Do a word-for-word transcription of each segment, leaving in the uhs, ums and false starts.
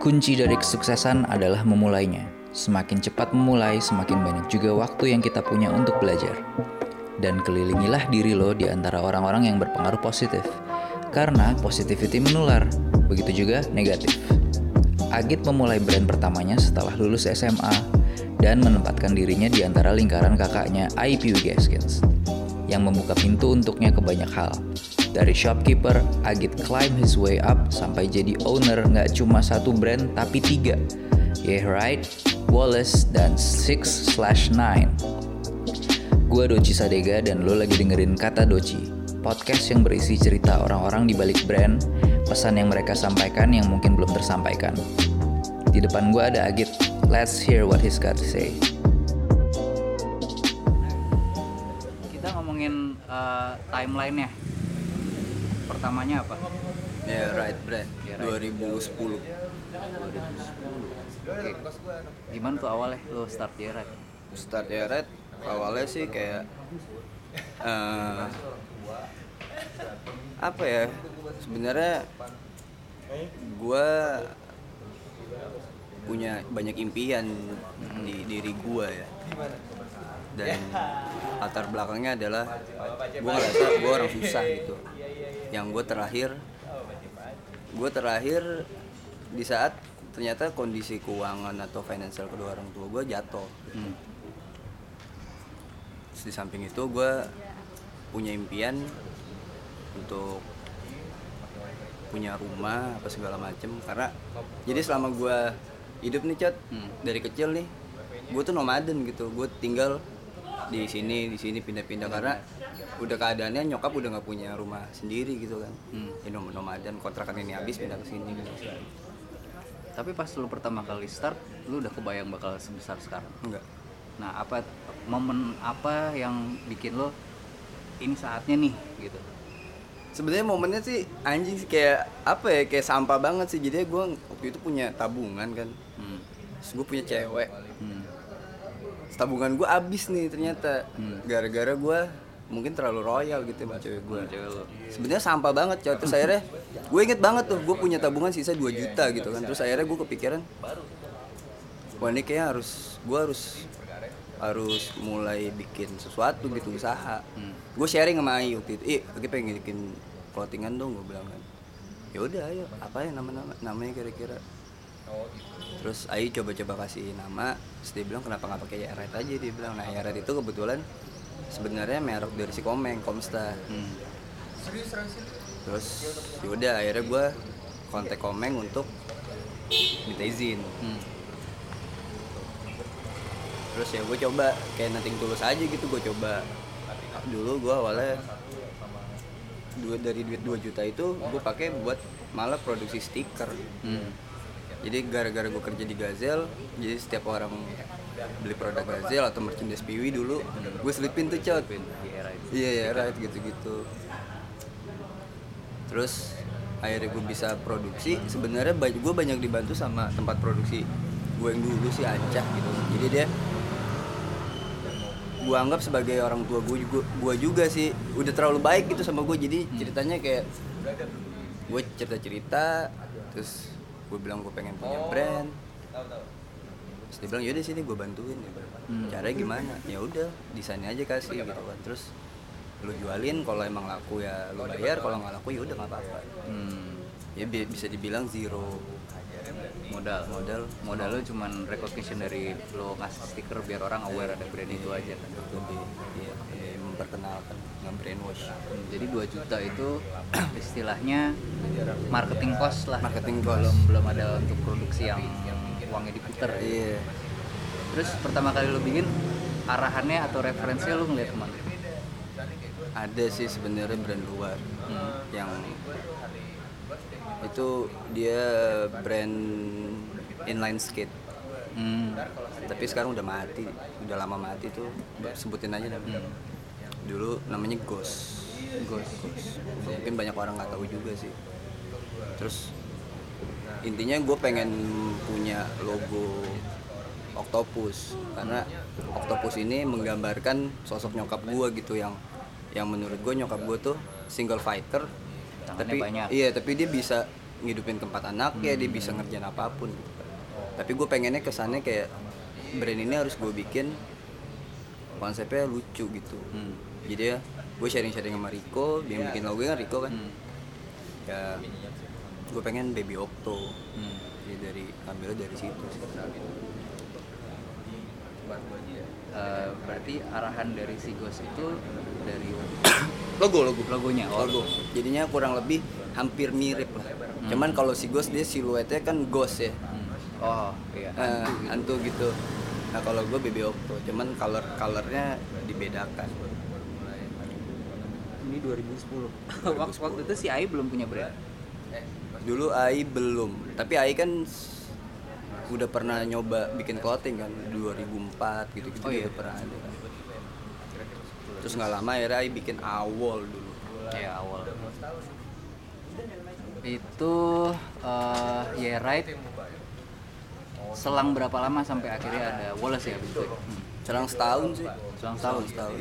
Kunci dari kesuksesan adalah memulainya. Semakin cepat memulai, semakin banyak juga waktu yang kita punya untuk belajar. Dan kelilingilah diri lo di antara orang-orang yang berpengaruh positif. Karena positivity menular, begitu juga negatif. Agit memulai brand pertamanya setelah lulus S M A dan menempatkan dirinya di antara lingkaran kakaknya I P U Gaskins yang membuka pintu untuknya ke banyak hal. Dari shopkeeper, Agit climb his way up sampai jadi owner nggak cuma satu brand tapi tiga. Yeah right, Wallace dan six slash nine. Gua Dochi Sadega dan lo lagi dengerin Kata Dochi, podcast yang berisi cerita orang-orang di balik brand, pesan yang mereka sampaikan yang mungkin belum tersampaikan. Di depan gua ada Agit, let's hear what he's got to say. Kita ngomongin uh, timeline-nya. Pertamanya apa? Yeah, right brand. Yeah, right. dua ribu sepuluh. dua ribu sepuluh. Okay. Gimana tuh awalnya lo start di Deret? Start di Deret awalnya sih kayak uh, apa ya? Sebenarnya gue punya banyak impian di diri gue ya. Dan latar belakangnya adalah gue ngerasa gue orang susah gitu. Yang gue terakhir gue terakhir di saat ternyata kondisi keuangan atau financial kedua orang tua gue jatuh. hmm. Terus di samping itu gue punya impian untuk punya rumah apa segala macem, karena jadi selama gue hidup nih Cot, hmm. dari kecil nih gue tuh nomaden gitu. Gue tinggal di sini di sini pindah-pindah karena udah keadaannya nyokap udah nggak punya rumah sendiri gitu kan. hmm. Ya nomaden, kontrakan ini habis pindah ke sini gitu. Tapi pas lu pertama kali start, lu udah kebayang bakal sebesar sekarang? Enggak. Nah, apa momen apa yang bikin lo ini saatnya nih gitu? Sebenarnya momennya sih anjing sih, kayak apa ya, kayak sampah banget sih. Jadi gue waktu itu punya tabungan kan, hmm. terus gue punya cewek, hmm. tabungan gue abis nih ternyata, hmm. gara-gara gue mungkin terlalu royal gitu sama cewek gue. Sebenarnya sampah banget coy. Terus akhirnya gue inget banget tuh, gue punya tabungan sisa dua juta gitu kan. Terus akhirnya gue kepikiran, wah ini kayaknya harus gue harus harus mulai bikin sesuatu gitu, usaha. hmm. Gue sharing sama Ayu waktu itu, ih aku pengen bikin clothingan dong, gue bilang kan. Ya udah ayo, apa ya nama-nama namanya kira-kira. Terus Ayu coba-coba kasih nama, terus dia bilang kenapa nggak pakai Yaret aja, dia bilang. Nah Yaret itu kebetulan sebenarnya merek dari si Komeng, Komstar. hmm. Terus ya udah akhirnya gue kontak Komeng untuk minta izin. hmm. Terus ya gue coba, kayak nothing tulus aja gitu, gue coba. Dulu gue awalnya dua, dari duit dua juta itu gue pakai buat malah produksi stiker. hmm. Jadi gara-gara gue kerja di Gazelle, jadi setiap orang beli produk Gazelle atau merchandise P W I dulu, gue selipin tuh Cot. Iya, right, gitu-gitu. Terus akhirnya gue bisa produksi. Sebenarnya gue banyak dibantu sama tempat produksi gue yang dulu sih, Ancah gitu. Jadi dia gue anggap sebagai orang tua gue juga, gue juga sih udah terlalu baik gitu sama gue. Jadi ceritanya kayak gue cerita-cerita, terus gue bilang gue pengen punya brand, terus dia bilang yaudah sini gue bantuin ya. hmm. Caranya gimana? Ya udah desainnya aja kasih gitu kan, terus lu jualin, kalau emang laku ya lu bayar, kalau nggak laku ya udah nggak apa-apa. hmm. Ya bi- bisa dibilang zero modal modal modal lo cuman recognition dari lo ngasih stiker biar orang aware ada brand itu aja kan, lebih ya, ya, memperkenalkan, nge-brainwash. Jadi dua juta itu istilahnya marketing cost lah, marketing cost belum belum ada untuk produksi yang yang uangnya diputer. Iya. Terus pertama kali lo bikin arahannya atau referensinya lo ngeliat kemana? Ada sih sebenarnya brand luar hmm. yang itu dia brand inline skate. hmm. Tapi sekarang udah mati, udah lama mati tuh, sebutin aja dah. hmm. Dulu namanya Ghost. Ghost. Ghost. Mungkin banyak orang nggak tahu juga sih. Terus intinya gue pengen punya logo octopus, karena octopus ini menggambarkan sosok nyokap gue gitu, yang yang menurut gue nyokap gue tuh single fighter. Tangannya tapi banyak. Iya, tapi dia bisa ngidupin tempat anak, hmm. ya dia bisa ngerjain apapun gitu. Tapi gue pengennya kesannya kayak brand ini harus gue bikin konsepnya lucu gitu. Hmm. Jadi ya gue sharing-sharing sama Riko, dia bikin logo kan Riko kan. Hmm. Ya gue pengen baby Octo. Hmm. Jadi dari ambil dari situ sih. Uh, berarti arahan dari si Ghost itu dari logo logo logonya oh. logo jadinya kurang lebih hampir mirip lah. Hmm. Cuman kalau si Ghost dia siluetnya kan ghost ya. Hmm. Oh iya. Uh, hantu gitu. Nah kalau gue B B Octo, cuman color colornya dibedakan. Ini dua ribu sepuluh. Waktu itu si Ai belum punya brand. Dulu Ai belum, tapi Ai kan udah pernah nyoba bikin clothing kan dua ribu empat gitu-gitu. Oh, iya. Udah pernah ada. Terus nggak lama akhirnya Ai bikin awal dulu. Ya awal. Itu uh, ya right. Selang berapa lama sampai akhirnya ada Wallace ya bentuk? Hmm. Selang setahun sih. Selang setahun. setahun.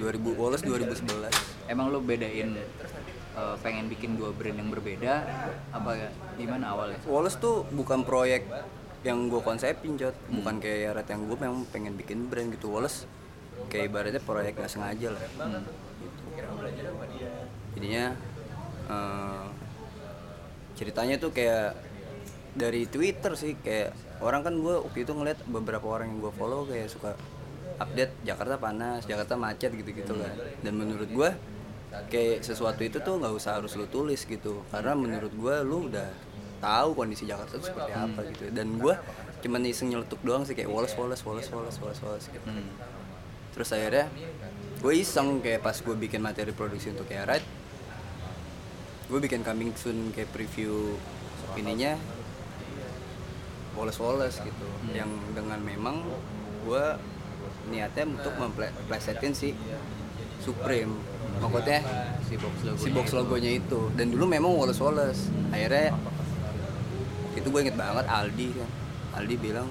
dua ribu Wallace dua ribu sebelas. Emang lo bedain Uh, pengen bikin dua brand yang berbeda apa ya? Gimana awalnya? Wallace tuh bukan proyek yang gue konsepin, Jod. Hmm. Bukan kayak Red yang gue memang pengen bikin brand gitu. Wallace kayak ibaratnya proyek gak sengaja lah. Hmm. Gitu. Jadinya uh, ceritanya tuh kayak dari Twitter sih, kayak orang kan gue waktu itu ngeliat beberapa orang yang gue follow kayak suka update Jakarta panas, Jakarta macet gitu-gitu kan. Dan menurut gue kayak sesuatu itu tuh nggak usah harus lu tulis gitu, karena menurut gue lu udah tahu kondisi Jakarta tuh seperti apa gitu. Dan gue cuman iseng nyeletuk doang sih kayak Wallace Wallace Wallace Wallace Wallace Wallace gitu. Hmm. Terus akhirnya gue iseng kayak pas gue bikin materi produksi untuk Erat, gue bikin coming soon kayak preview ininya Wallace Wallace gitu. Hmm. Yang dengan memang gue niatnya untuk memplesetin si Supreme. Maksudnya si box, si box logonya itu, dan dulu memang Wallace Wallace. Akhirnya itu gue inget banget Aldi kan, Aldi bilang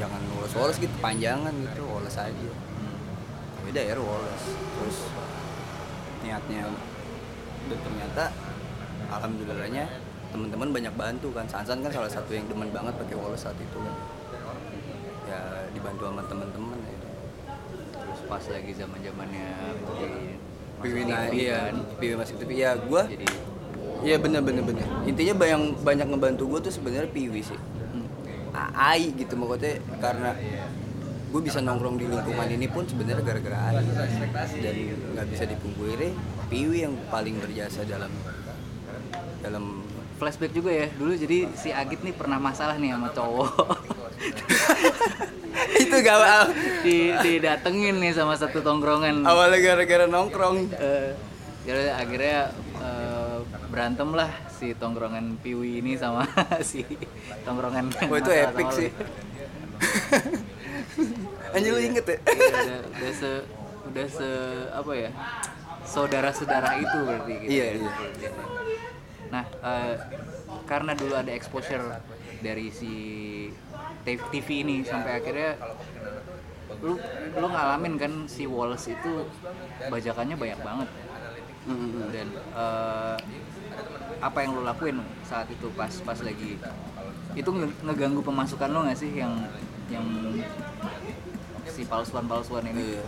jangan Wallace Wallace gitu, panjangan gitu, Wallace aja. Hmm. Beda ya Wallace. Terus niatnya, dan ternyata alhamdulillahnya teman-teman banyak bantu kan. Sansan kan salah satu yang demen banget pakai Wallace saat itu kan. Ya dibantu sama teman-teman ya. Terus pas lagi zaman-zamannya Piwina, iya, Piwina masih T V. Ya gue, ya bener bener bener. Intinya bayang, banyak ngebantu gue tuh sebenarnya Piwi sih, Ai gitu maksudnya, karena gue bisa nongkrong di lingkungan ini pun sebenarnya gara-gara Ai. Dan nggak bisa dipungkiri, Piwi yang paling berjasa dalam dalam flashback juga ya. Dulu jadi si Agit nih pernah masalah nih sama cowok. Itu gawal di didatengin nih sama satu tongkrongan. Awalnya gara-gara nongkrong uh, jadi akhirnya uh, berantem lah si tongkrongan Piwi ini sama si tongkrongan. Wah, itu epic sih. Anjir lu inget ya? Iya, udah se udah se apa ya? Saudara-saudara itu berarti gitu. Iya, iya. Nah, uh, karena dulu ada exposure dari si T V ini sampai akhirnya lu lu ngalamin kan si Wallace itu bajakannya banyak banget. Mm-hmm. Dan uh, apa yang lu lakuin saat itu pas pas lagi itu nge- ngeganggu pemasukan lu nggak sih yang yang si palsuan palsuan ini? Iya.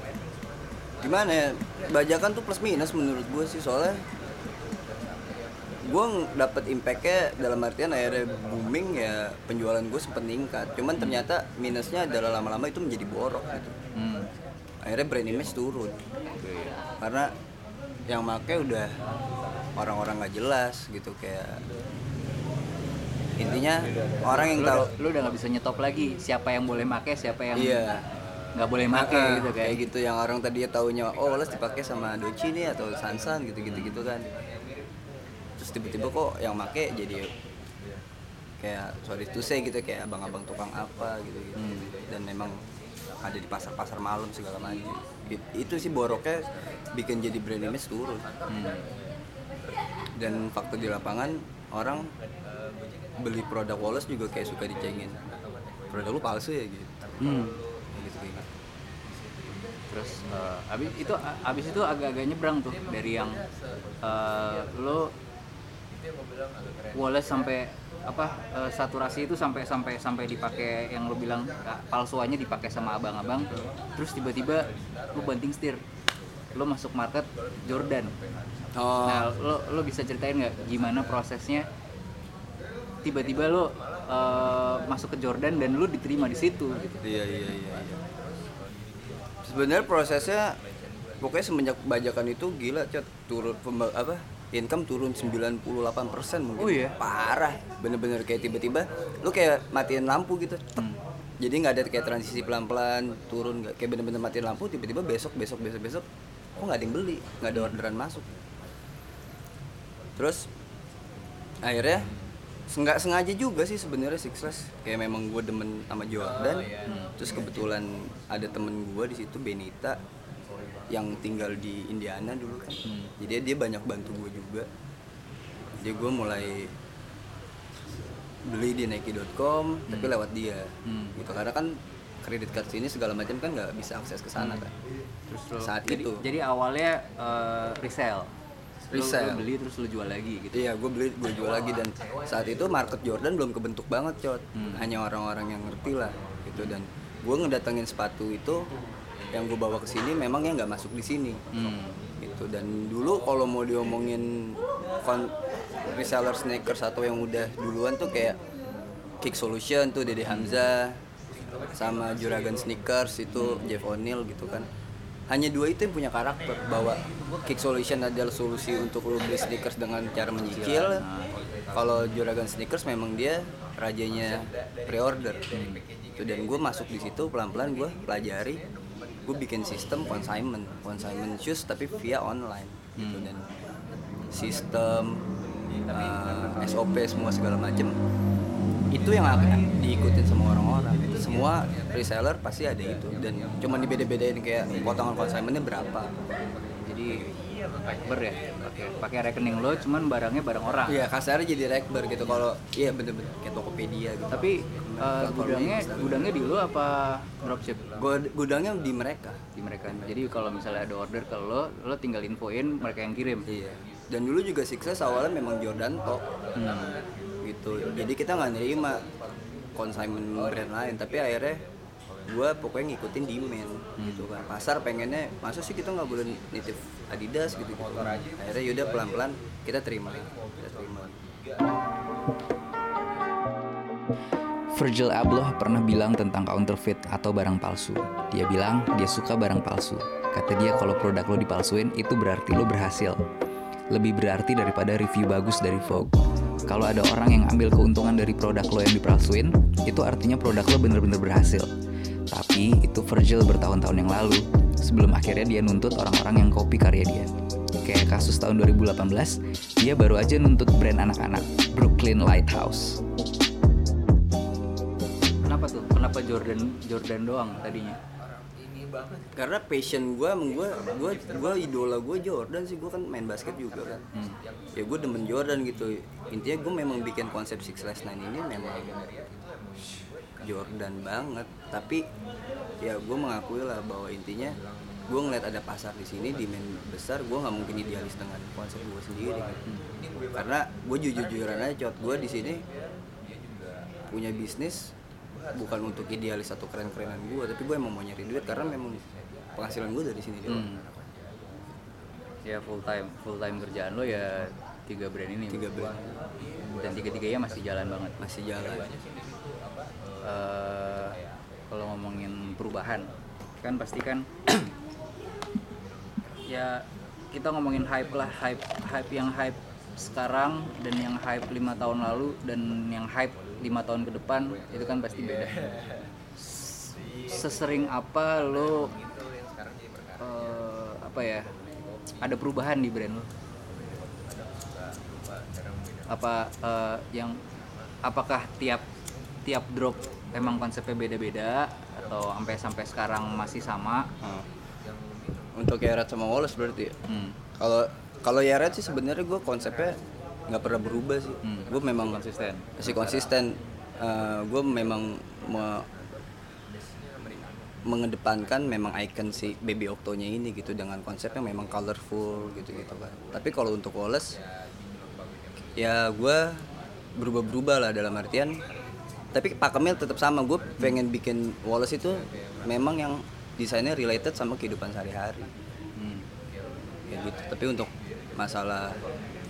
Gimana ya, bajakan tuh plus minus menurut gue sih, soalnya gue dapet impactnya dalam artian akhirnya booming ya, penjualan gue sempet ningkat. Cuman ternyata minusnya adalah lama-lama itu menjadi borok gitu. Hmm. Akhirnya brand image turun. Karena yang make udah orang-orang nggak jelas gitu, kayak intinya orang yang tahu. Lu udah nggak bisa nyetop lagi siapa yang boleh make, siapa yang iya. nggak boleh make nah, gitu kayak gitu. Yang orang tadinya taunya oh Wallace dipakai sama Dochi nih atau Sansan gitu-gitu gitu kan. Terus tiba-tiba kok yang make jadi kayak sorry to say gitu, kayak abang-abang tukang apa gitu gitu. Hmm. Dan memang ada di pasar-pasar malam segala macam. Itu sih boroknya bikin jadi brand image turun. Hmm. Dan faktor di lapangan orang beli produk Wallace juga kayak suka dicengin. Produk lu palsu ya gitu. Hmm. Gitu kayak. Terus uh, abis itu abis itu agak-agak nyebrang tuh dari yang uh, lo Wallace sampai apa uh, saturasi itu sampai sampai sampai dipakai yang lo bilang palsuannya dipakai sama abang-abang, terus tiba-tiba lo banting setir, lo masuk market Jordan. Oh. Nah lo lo bisa ceritain nggak gimana prosesnya tiba-tiba lo uh, masuk ke Jordan dan lo diterima di situ? Gitu. Iya iya iya. Sebenarnya prosesnya pokoknya semenjak bajakan itu gila cat turun pemba- apa? Income turun sembilan puluh delapan persen mungkin. Oh, iya? Parah, bener-bener kayak tiba-tiba lu kayak matiin lampu gitu. Hmm. Jadi nggak ada kayak transisi pelan-pelan turun, nggak, kayak bener-bener matiin lampu tiba-tiba besok besok besok besok kok nggak ada yang beli, nggak ada orderan masuk. Terus akhirnya nggak sengaja juga sih sebenarnya sukses, kayak memang gue demen sama Jordan. Oh, iya. Terus kebetulan ada temen gue di situ Benita yang tinggal di Indiana dulu kan. Hmm. Jadi dia banyak bantu gue juga. Jadi gue mulai beli di nike dot com. Hmm. Tapi lewat dia. Hmm. Gitu karena kan kredit kartu ini segala macam kan nggak bisa akses ke sana. Hmm. Kan. Terus lo, saat jadi, itu. Jadi awalnya uh, resell. Resell. Lo, lo beli terus lo jual lagi gitu. Iya, gue beli, gue jual lagi dan saat itu market Jordan belum kebentuk banget, Cot. Hmm. Hanya orang-orang yang ngerti lah gitu dan gue ngedatengin sepatu itu yang gue bawa ke sini memang ya nggak masuk di sini. Hmm. Gitu dan dulu kalau mau diomongin kon- reseller sneakers atau yang udah duluan tuh kayak Kick Solution tuh Deddy Hamzah sama Juragan Sneakers itu Jeff O'Neill gitu kan. Hanya dua itu yang punya karakter bahwa Kick Solution adalah solusi untuk lo beli sneakers dengan cara menyicil. Kalau Juragan Sneakers memang dia rajanya pre-order. Hmm. Itu dan gue masuk di situ pelan-pelan gue pelajari. Gue bikin sistem consignment, consignment shoes tapi via online gitu. Hmm. Dan sistem uh, S O P semua segala macem itu yang akan diikutin sama orang-orang. Itu semua reseller pasti ada itu dan cuma dibeda-bedain kayak potongan consignmentnya berapa. Jadi rekber ya, pakai rekening lo cuman barangnya barang orang. Iya, kasarnya jadi rekber gitu kalau iya bener-bener kayak Tokopedia gitu. Tapi uh, gudangnya gudangnya di lo apa dropship? God, gudangnya di mereka, di mereka. Jadi kalau misalnya ada order ke lo, lo tinggal infoin mereka yang kirim. Iya. Dan dulu juga sukses awalnya memang Jordan Tok. Hmm. Gitu. Jadi kita enggak nerima consignment brand lain, tapi akhirnya gue pokoknya ngikutin demand. Hmm. Gitu kan pasar pengennya masa sih kita nggak boleh nitip Adidas gitu gitu akhirnya yaudah pelan pelan kita terima kita terima. Virgil Abloh pernah bilang tentang counterfeit atau barang palsu. Dia bilang dia suka barang palsu. Kata dia kalau produk lo dipalsuin itu berarti lo berhasil. Lebih berarti daripada review bagus dari Vogue. Kalau ada orang yang ambil keuntungan dari produk lo yang dipalsuin, itu artinya produk lo bener-bener berhasil. Tapi itu Virgil bertahun-tahun yang lalu, sebelum akhirnya dia nuntut orang-orang yang copy karya dia. Kayak kasus tahun dua ribu delapan belas, dia baru aja nuntut brand anak-anak, Brooklyn Lighthouse. Kenapa tuh? Kenapa Jordan Jordan doang tadinya? Karena passion gue, gue, gue, gue idola gue Jordan sih, gue kan main basket juga kan. Hmm. Ya gue demen Jordan gitu. Intinya gue memang bikin konsep enam sembilan ini memang Jordan banget. Tapi ya gue mengakui lah bahwa intinya gue ngeliat ada pasar di sini, demand besar, gue nggak mungkin idealis dengan konsep gue sendiri. Hmm. Karena gue jujur-jujuran aja, Cot, gue di sini punya bisnis. Bukan untuk idealis atau keren-kerenan gue, tapi gue emang mau nyari duit karena memang penghasilan gue dari sini doang. Hmm. Ya full time, full time kerjaan lo ya tiga brand ini. Tiga brand. Dan tiga-tiganya masih jalan banget. Masih jalan. Uh, kalau ngomongin perubahan, kan pasti kan ya kita ngomongin hype lah, hype, hype yang hype sekarang dan yang hype lima tahun lalu dan yang hype lima tahun ke depan itu kan pasti beda. Sesering apa lo uh, apa ya ada perubahan di brand lo? Apa uh, yang apakah tiap tiap drop emang konsepnya beda-beda atau sampai sampai sekarang masih sama? Hmm. Untuk Yaret sama Wallace berarti. Hmm. Kalau kalau Yaret sih sebenarnya gue konsepnya nggak pernah berubah sih. Hmm. Gue memang konsisten. Masih konsisten. Uh, gue memang me- mengedepankan memang icon si Baby Octo-nya ini gitu dengan konsep yang memang colorful gitu gitu kan. Tapi kalau untuk Wallace, ya gue berubah-berubah lah dalam artian, tapi pakemnya tetap sama. Gue pengen bikin Wallace itu memang yang desainnya related sama kehidupan sehari-hari. Hmm. Ya gitu. Tapi untuk masalah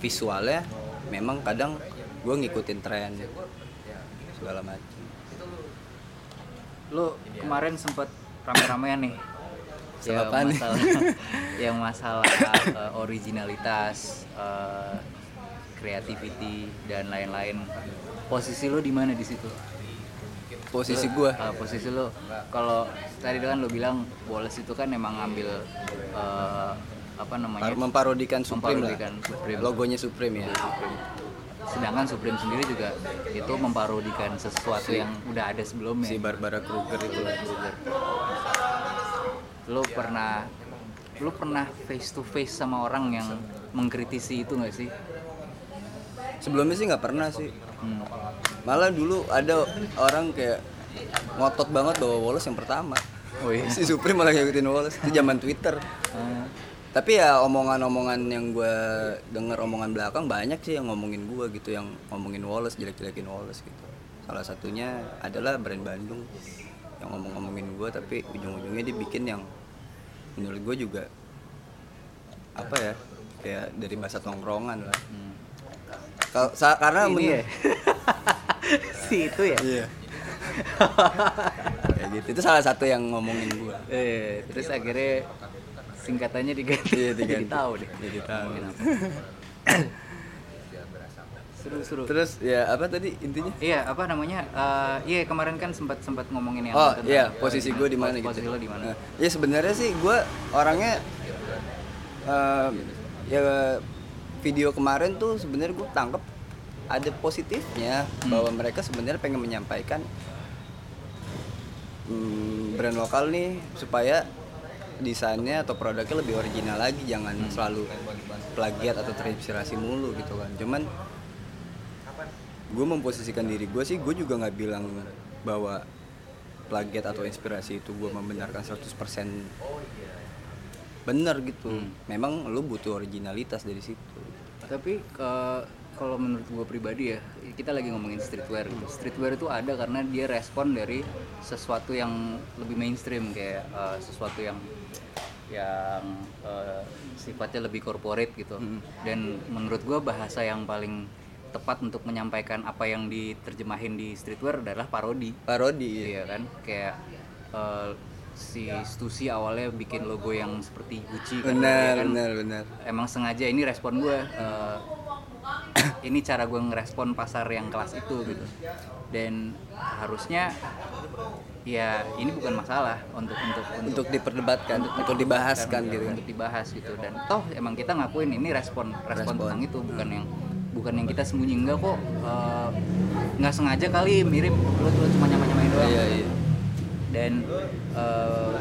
visualnya memang kadang gue ngikutin tren segala macam. Lo kemarin sempet rame-ramean nih ya, masalah yang masalah uh, originalitas, uh, creativity dan lain-lain. Posisi lo di mana di situ? Posisi lo, gua. Uh, posisi lo kalau tadi kan lo bilang Wallace itu kan emang ngambil uh, apa namanya? memparodikan Supreme. Memparodikan lah. Supreme. Logonya Supreme ya. Supreme. Sedangkan Supreme sendiri juga itu memparodikan sesuatu si, yang udah ada sebelumnya. Si Barbara Kruger itu. Kruger. Lo pernah lo pernah face to face sama orang yang mengkritisi itu nggak sih? Sebelumnya sih nggak pernah sih. Hmm. Malah dulu ada orang kayak ngotot banget bahwa Wallace yang pertama. Oh iya? Si Supreme malah ngikutin Wallace itu zaman Twitter. Hmm. Tapi ya omongan-omongan yang gue denger, omongan belakang banyak sih yang ngomongin gue gitu, yang ngomongin Wallace, jelek-jelekin Wallace gitu. Salah satunya adalah brand Bandung yang ngomong-ngomongin gue, tapi ujung-ujungnya dia bikin yang menurut gue juga apa ya, kayak dari bahasa tongkrongan lah. Hmm. Kalo, sa- karena menurut ya? Si itu ya? Iya. Ya gitu, itu salah satu yang ngomongin gue. Eh, terus akhirnya singkatannya diganti, iya, diganti. Jadi tahu deh. Jadi tahu. Seru-seru. Terus ya apa tadi intinya? Iya, apa namanya? Uh, iya, kemarin kan sempat sempat ngomongin yang oh, tentang iya, posisi gue di mana gitu. Posisi lo di mana? Nah, ya sebenarnya sih gue orangnya uh, ya video kemarin tuh sebenarnya gue tangkep ada positifnya, hmm. bahwa mereka sebenarnya pengen menyampaikan hmm, brand lokal nih supaya desainnya atau produknya lebih original lagi, jangan hmm. selalu plagiat atau terinspirasi mulu gitu kan. Cuman gue memposisikan diri gue sih, gue juga nggak bilang bahwa plagiat atau inspirasi itu gue membenarkan seratus persen benar gitu. hmm. Memang lu butuh originalitas dari situ. Tapi kalau menurut gue pribadi ya, kita lagi ngomongin streetwear gitu. Streetwear itu ada karena dia respon dari sesuatu yang lebih mainstream, kayak uh, sesuatu yang yang uh, sifatnya lebih corporate gitu. hmm. Dan menurut gue bahasa yang paling tepat untuk menyampaikan apa yang diterjemahin di streetwear adalah parodi. Parodi iya kan, kayak uh, si Stussy awalnya bikin logo yang seperti Gucci kan. Benar, kan benar, benar. Emang sengaja ini respon gue, uh, ini cara gue ngerespon pasar yang kelas itu gitu. Dan harusnya ya ini bukan masalah untuk untuk untuk, untuk diperdebatkan, untuk, untuk dibahaskan gitu, untuk dibahas gitu. Dan toh emang kita ngakuin ini respon respon, respon. tentang itu, bukan yang bukan yang kita sembunyi. Enggak kok, uh, nggak sengaja kali mirip, lo lo cuma nyamain-nyamain doang. Iya, iya. Dan uh,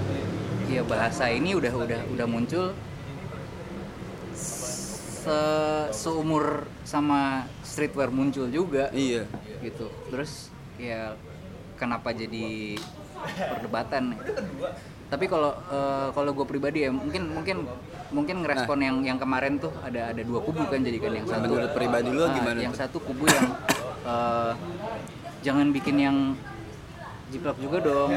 ya bahasa ini udah udah udah muncul seumur sama streetwear muncul juga. Iya. Gitu. Terus ya kenapa jadi perdebatan? Tapi kalau uh, kalau gue pribadi ya mungkin mungkin mungkin ngerespon nah. yang yang kemarin tuh ada ada dua kubu kan, jadikan yang satu. Menurut pribadi lu uh, gimana? Yang tuh? Satu kubu yang uh, jangan bikin yang jiplak juga dong,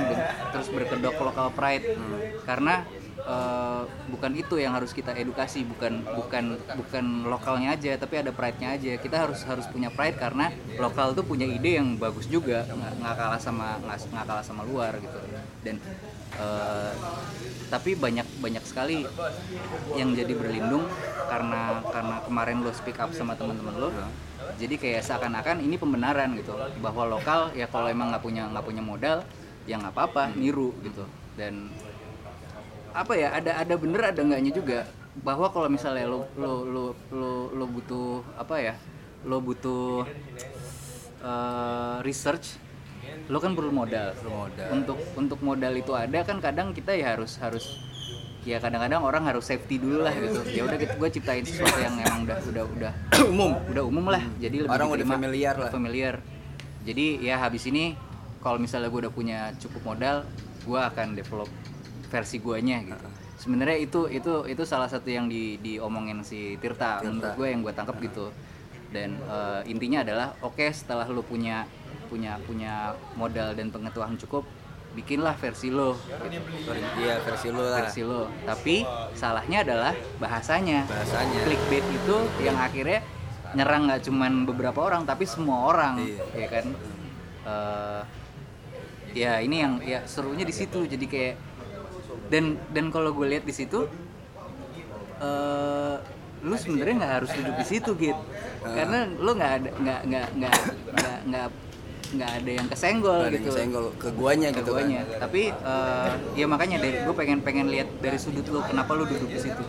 terus berkedok local pride. hmm. Karena Uh, bukan itu yang harus kita edukasi, bukan bukan bukan lokalnya aja, tapi ada pride-nya aja. Kita harus harus punya pride karena lokal tuh punya ide yang bagus juga, nggak kalah sama nggak kalah sama luar gitu. Dan uh, tapi banyak banyak sekali yang jadi berlindung karena karena kemarin lo speak up sama teman-teman lo. Jadi kayak seakan-akan ini pembenaran gitu, bahwa lokal ya kalau emang nggak punya nggak punya modal ya nggak apa-apa niru gitu. Dan apa ya, ada ada bener ada enggaknya juga, bahwa kalau misalnya lo lo lo lo, lo butuh apa ya, lo butuh uh, research, lo kan perlu modal. modal. Untuk untuk modal itu ada kan, kadang kita ya harus harus ya kadang-kadang orang harus safety dulu lah gitu. Ya udah gue ciptain sesuatu yang emang udah udah udah umum, udah umum lah. Jadi lebih orang udah familiar lah. Familiar. Jadi ya habis ini kalau misalnya gue udah punya cukup modal, gue akan develop versi guanya gitu. Sebenarnya itu itu itu salah satu yang di diomongin si Tirta, Tirta. Menurut gue yang gue tangkap gitu. dan uh, intinya adalah oke okay, setelah lu punya punya punya modal dan pengetahuan cukup, bikinlah versi lo. Iya, versi lo lah. Versi lo. Tapi salahnya adalah bahasanya. Bahasanya. Clickbait itu yang akhirnya nyerang nggak cuman beberapa orang, tapi semua orang, iya. Ya kan. Uh, ya ini yang ya serunya di situ. Jadi kayak dan dan kalau gue lihat di situ, uh, lu sebenarnya nggak harus duduk di situ gitu, uh. karena lu nggak ada nggak nggak nggak nggak nggak ada yang kesenggol gak gitu, kesenggol ke guanya gitu kan. Tapi uh, ya makanya dari gue pengen pengen lihat dari sudut lu kenapa lu duduk di situ.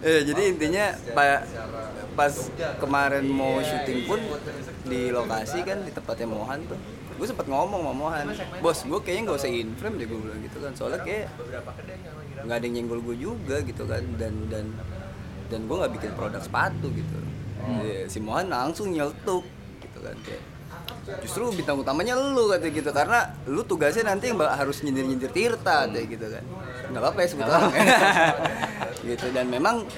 Ya, jadi intinya pa, pas kemarin mau syuting pun di lokasi kan di tempatnya Mohan tuh, gue sempet ngomong sama Mohan, bos gue kayaknya nggak usah in-frame deh, gue bilang gitu kan, soalnya kayak nggak ada yang nyenggol gue juga gitu kan, dan dan dan gue nggak bikin produk sepatu gitu. Hmm. Ya, si Mohan langsung nyeltuk gitu kan, kayak justru bintang utamanya lu katanya gitu, karena lu tugasnya nanti yang harus nyindir-nyindir Tirta katanya gitu kan, nggak apa-apa ya sebetulnya. Gitu, dan memang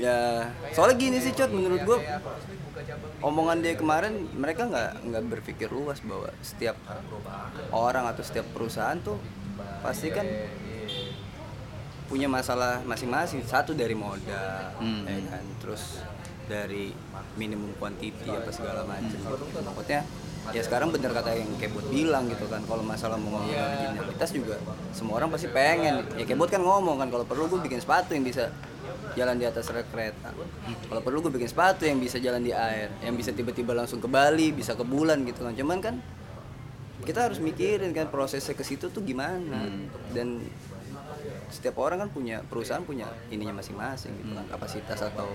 ya soalnya gini sih Cot, menurut gue omongan dia kemarin, mereka nggak nggak berpikir luas bahwa setiap orang atau setiap perusahaan tuh pasti kan punya masalah masing-masing, satu dari modal, hmm. ya kan, terus dari minimum quantity apa segala macam gitu. Maksudnya ya sekarang bener kata yang Kebot bilang gitu kan, kalau masalah mau ngomongin originalitas juga semua orang pasti pengen. Ya Kebot kan ngomong kan, kalau perlu gue bikin sepatu yang bisa jalan di atas rel kereta, kalau perlu gue bikin sepatu yang bisa jalan di air, yang bisa tiba-tiba langsung ke Bali, bisa ke bulan gitu kan. Cuman kan kita harus mikirin kan prosesnya ke situ tuh gimana, hmm. dan setiap orang kan punya, perusahaan punya ininya masing-masing gitu kan, kapasitas atau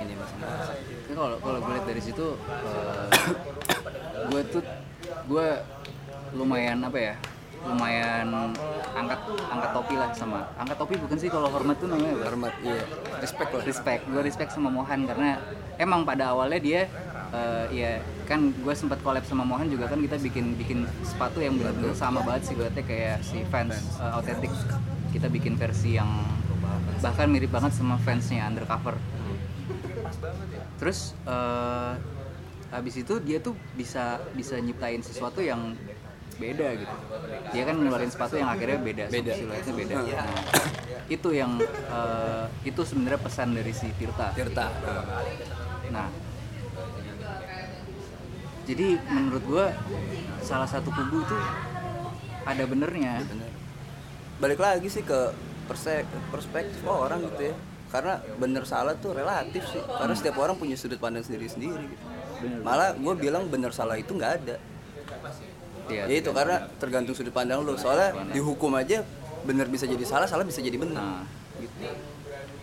ini masing-masing. Kalau kalau gue lihat dari situ, uh, gue tuh gue lumayan apa ya, lumayan angkat angkat topi lah sama angkat topi bukan sih kalau hormat tuh namanya apa? Hormat, iya. Respect lah. Respect. Gue respect sama Mohan karena emang pada awalnya dia uh, ya kan gue sempat collab sama Mohan juga kan, kita bikin bikin sepatu yang benar-benar sama banget sih gue, kayak si Vans uh, Authentic. Kita bikin versi yang bahkan mirip banget sama fansnya Undercover. Terus uh, habis itu dia tuh bisa bisa nyiptain sesuatu yang beda gitu. Dia kan ngeluarin sepatu yang akhirnya beda, beda. Siluetnya beda. Hmm. Nah, itu yang uh, itu sebenarnya pesan dari si Tirta. Tirta. Nah, jadi menurut gua salah satu kubu tuh ada benernya. Bener. Balik lagi sih ke perse- perspektif orang gitu ya. Karena bener salah tuh relatif sih, karena setiap orang punya sudut pandang sendiri-sendiri gitu. Malah gue bilang bener salah itu nggak ada ya, ya itu karena tergantung sudut pandang lo, soalnya dihukum aja bener bisa jadi salah, salah bisa jadi bener nah. Gitu.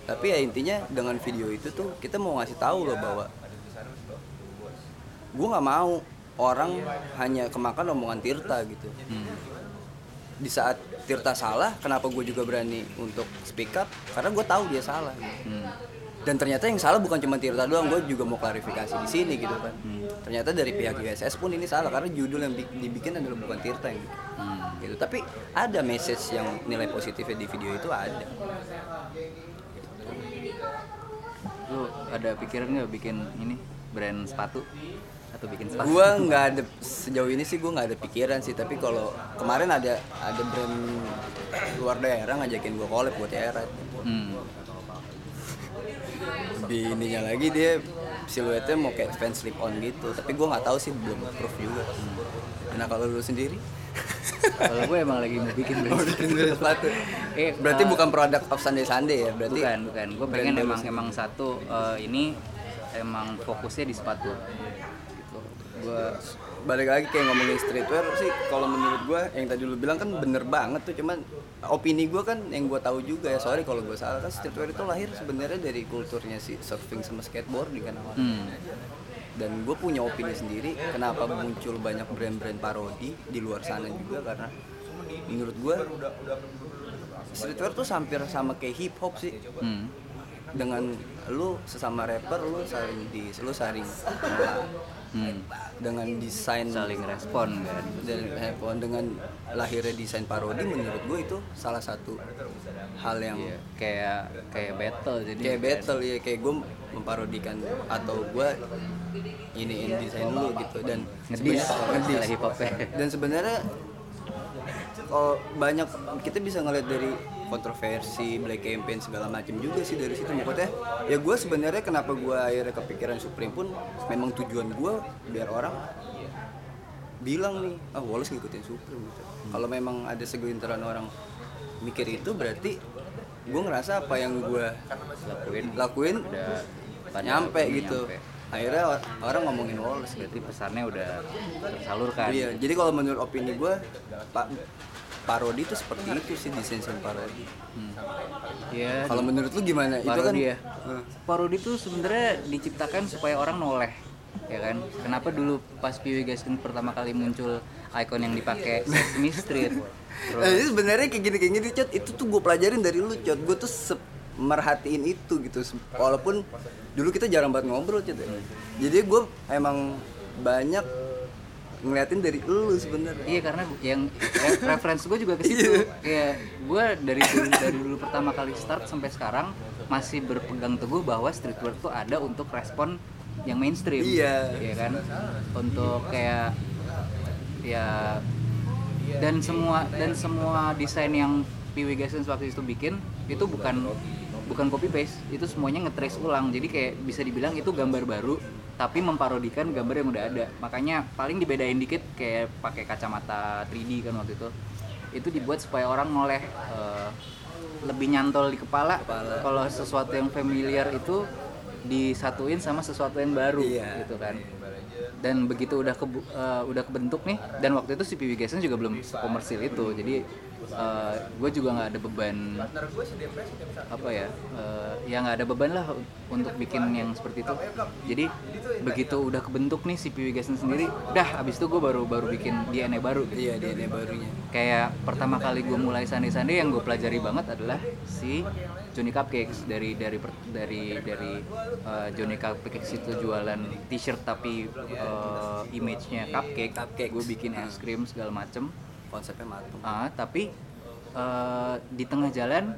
Tapi ya intinya dengan video itu tuh kita mau ngasih tahu lo bahwa gue nggak mau orang hanya kemakan omongan Tirta gitu. hmm. Di saat Tirta salah, kenapa gue juga berani untuk speak up? Karena gue tahu dia salah. Hmm. Dan ternyata yang salah bukan cuma Tirta doang, gue juga mau klarifikasi di sini gitu kan. Hmm. Ternyata dari pihak U S S pun ini salah karena judul yang dibikin adalah bukan Tirta yang bikin. Hmm. Gitu. Tapi ada message yang nilai positifnya di video itu ada. Lu ada pikiran nggak bikin ini brand sepatu? Atau bikin sepatu? Gue nggak ada, sejauh ini sih gue nggak ada pikiran sih, tapi kalau kemarin ada ada brand luar daerah ngajakin gue collab buat Deret. Hmm. Lebih ininya lagi dia siluetnya mau kayak fan slip on gitu, tapi gue nggak tahu sih, belum proof juga. Hmm. Nah kalau lu sendiri? Kalau gue emang lagi mau bikin brand sepatu. Eh, berarti uh, bukan produk of Sunday Sunday ya? Berarti bukan, bukan. Gue pengen emang emang satu uh, ini emang fokusnya di sepatu. Gue balik lagi kayak ngomongin streetwear sih, kalau menurut gue yang tadi lu bilang kan bener banget tuh, cuman opini gue kan yang gue tahu juga ya, sorry kalau gue salah kan, streetwear itu lahir sebenarnya dari kulturnya si surfing sama skateboard di kan awal. Hmm. Dan gue punya opini sendiri kenapa muncul banyak brand-brand parodi di luar sana juga, karena menurut gue streetwear tuh hampir sama kayak hip hop sih. Hmm. dengan lu sesama rapper lu saling di lu saling nah, hmm. dengan desain saling respon kan dan respon dengan lahirnya desain parodi menurut gue itu salah satu hal yang yeah. kayak kayak battle jadi kayak battle ya kayak gue memparodikan atau gue iniin desain lu gitu dan ngedis hip hop dan sebenarnya oh, banyak kita bisa ngeliat dari kontroversi, black campaign segala macam juga sih dari situ maksudnya. Ya gue sebenarnya kenapa gue akhirnya kepikiran Supreme pun memang tujuan gue biar orang bilang nih, ah Wallace ngikutin Supreme gitu. Hmm. Kalau memang ada segelintiran orang mikir itu berarti gue ngerasa apa yang gue lakuin, lakuin udah nyampe gitu. Nyampe. Akhirnya orang ngomongin Wallace berarti pesannya udah tersalurkan. Iya, jadi kalau menurut opini gue pa- parodi itu seperti itu sih desain parodi. Hmm. Ya, kalau menurut lu gimana? Parodi itu kan ya. Hmm. Parodi itu sebenarnya diciptakan supaya orang noleh. Ya kan? Kenapa dulu pas P W Gaskins pertama kali muncul ikon yang dipakai Sesame Street? Nah, ini sebenarnya kayak gini kayak gini Cot, itu tuh gue pelajarin dari lu Cot. Gue tuh se- merhatiin itu gitu walaupun dulu kita jarang banget ngobrol gitu ya. Jadi gue emang banyak ngeliatin dari lu sebenarnya. Iya karena yang re- reference gue juga ke situ. Kayak gue dari dulu, dari dulu pertama kali start sampai sekarang masih berpegang teguh bahwa streetwear tuh ada untuk respon yang mainstream. Iya. Iya kan? Untuk kayak ya dan semua dan semua desain yang P W Gaskins waktu itu bikin itu bukan bukan copy paste, itu semuanya ngetrace ulang. Jadi kayak bisa dibilang itu gambar baru tapi memparodikan gambar yang udah ada. Makanya paling dibedain dikit kayak pakai kacamata tiga D kan waktu itu. Itu dibuat supaya orang noleh uh, lebih nyantol di kepala, kepala. Kalau sesuatu yang familiar itu disatuin sama sesuatu yang baru iya. gitu kan. Dan begitu udah ke, uh, udah kebentuk nih dan waktu itu si P W Gaskins juga belum komersil itu. Jadi Uh, gue juga nggak ada beban apa ya, uh, ya nggak ada beban lah untuk bikin yang seperti itu. Jadi begitu udah kebentuk nih si P W Gaskins sendiri, dah abis itu gue baru baru bikin D N A baru. Gitu. Iya D N A barunya. Kayak pertama kali gue mulai Sunday Sunday yang gue pelajari banget adalah si Johnny Cupcakes dari dari dari dari uh, Johnny Cupcakes itu jualan t-shirt tapi uh, image-nya cupcake. Cupcakes. Gue bikin es krim segala macem. Konsepnya matang. Ah, tapi uh, di tengah jalan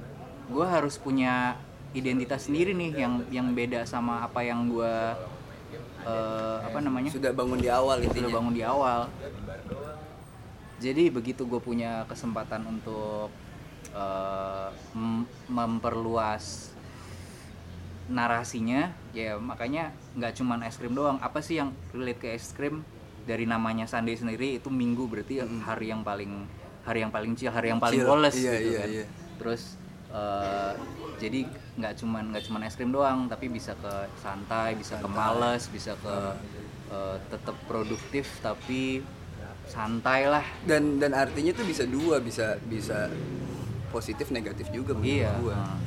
gue harus punya identitas sendiri nih yang yang beda sama apa yang gue uh, apa namanya sudah bangun di awal intinya. Sudah bangun di awal. Jadi begitu gue punya kesempatan untuk uh, mem- memperluas narasinya, ya makanya nggak cuma es krim doang. Apa sih yang relate ke es krim? Dari namanya Sunday sendiri itu minggu berarti mm. hari yang paling hari yang paling chill, hari yang paling Wallace iya, gitu iya, kan. Iya. Terus uh, jadi enggak cuman enggak cuman es krim doang, tapi bisa ke santai, bisa santai. Ke malas, bisa ke uh, tetap produktif tapi santai lah. Dan dan artinya tuh bisa dua, bisa bisa positif negatif juga menurut iya, gua. Uh,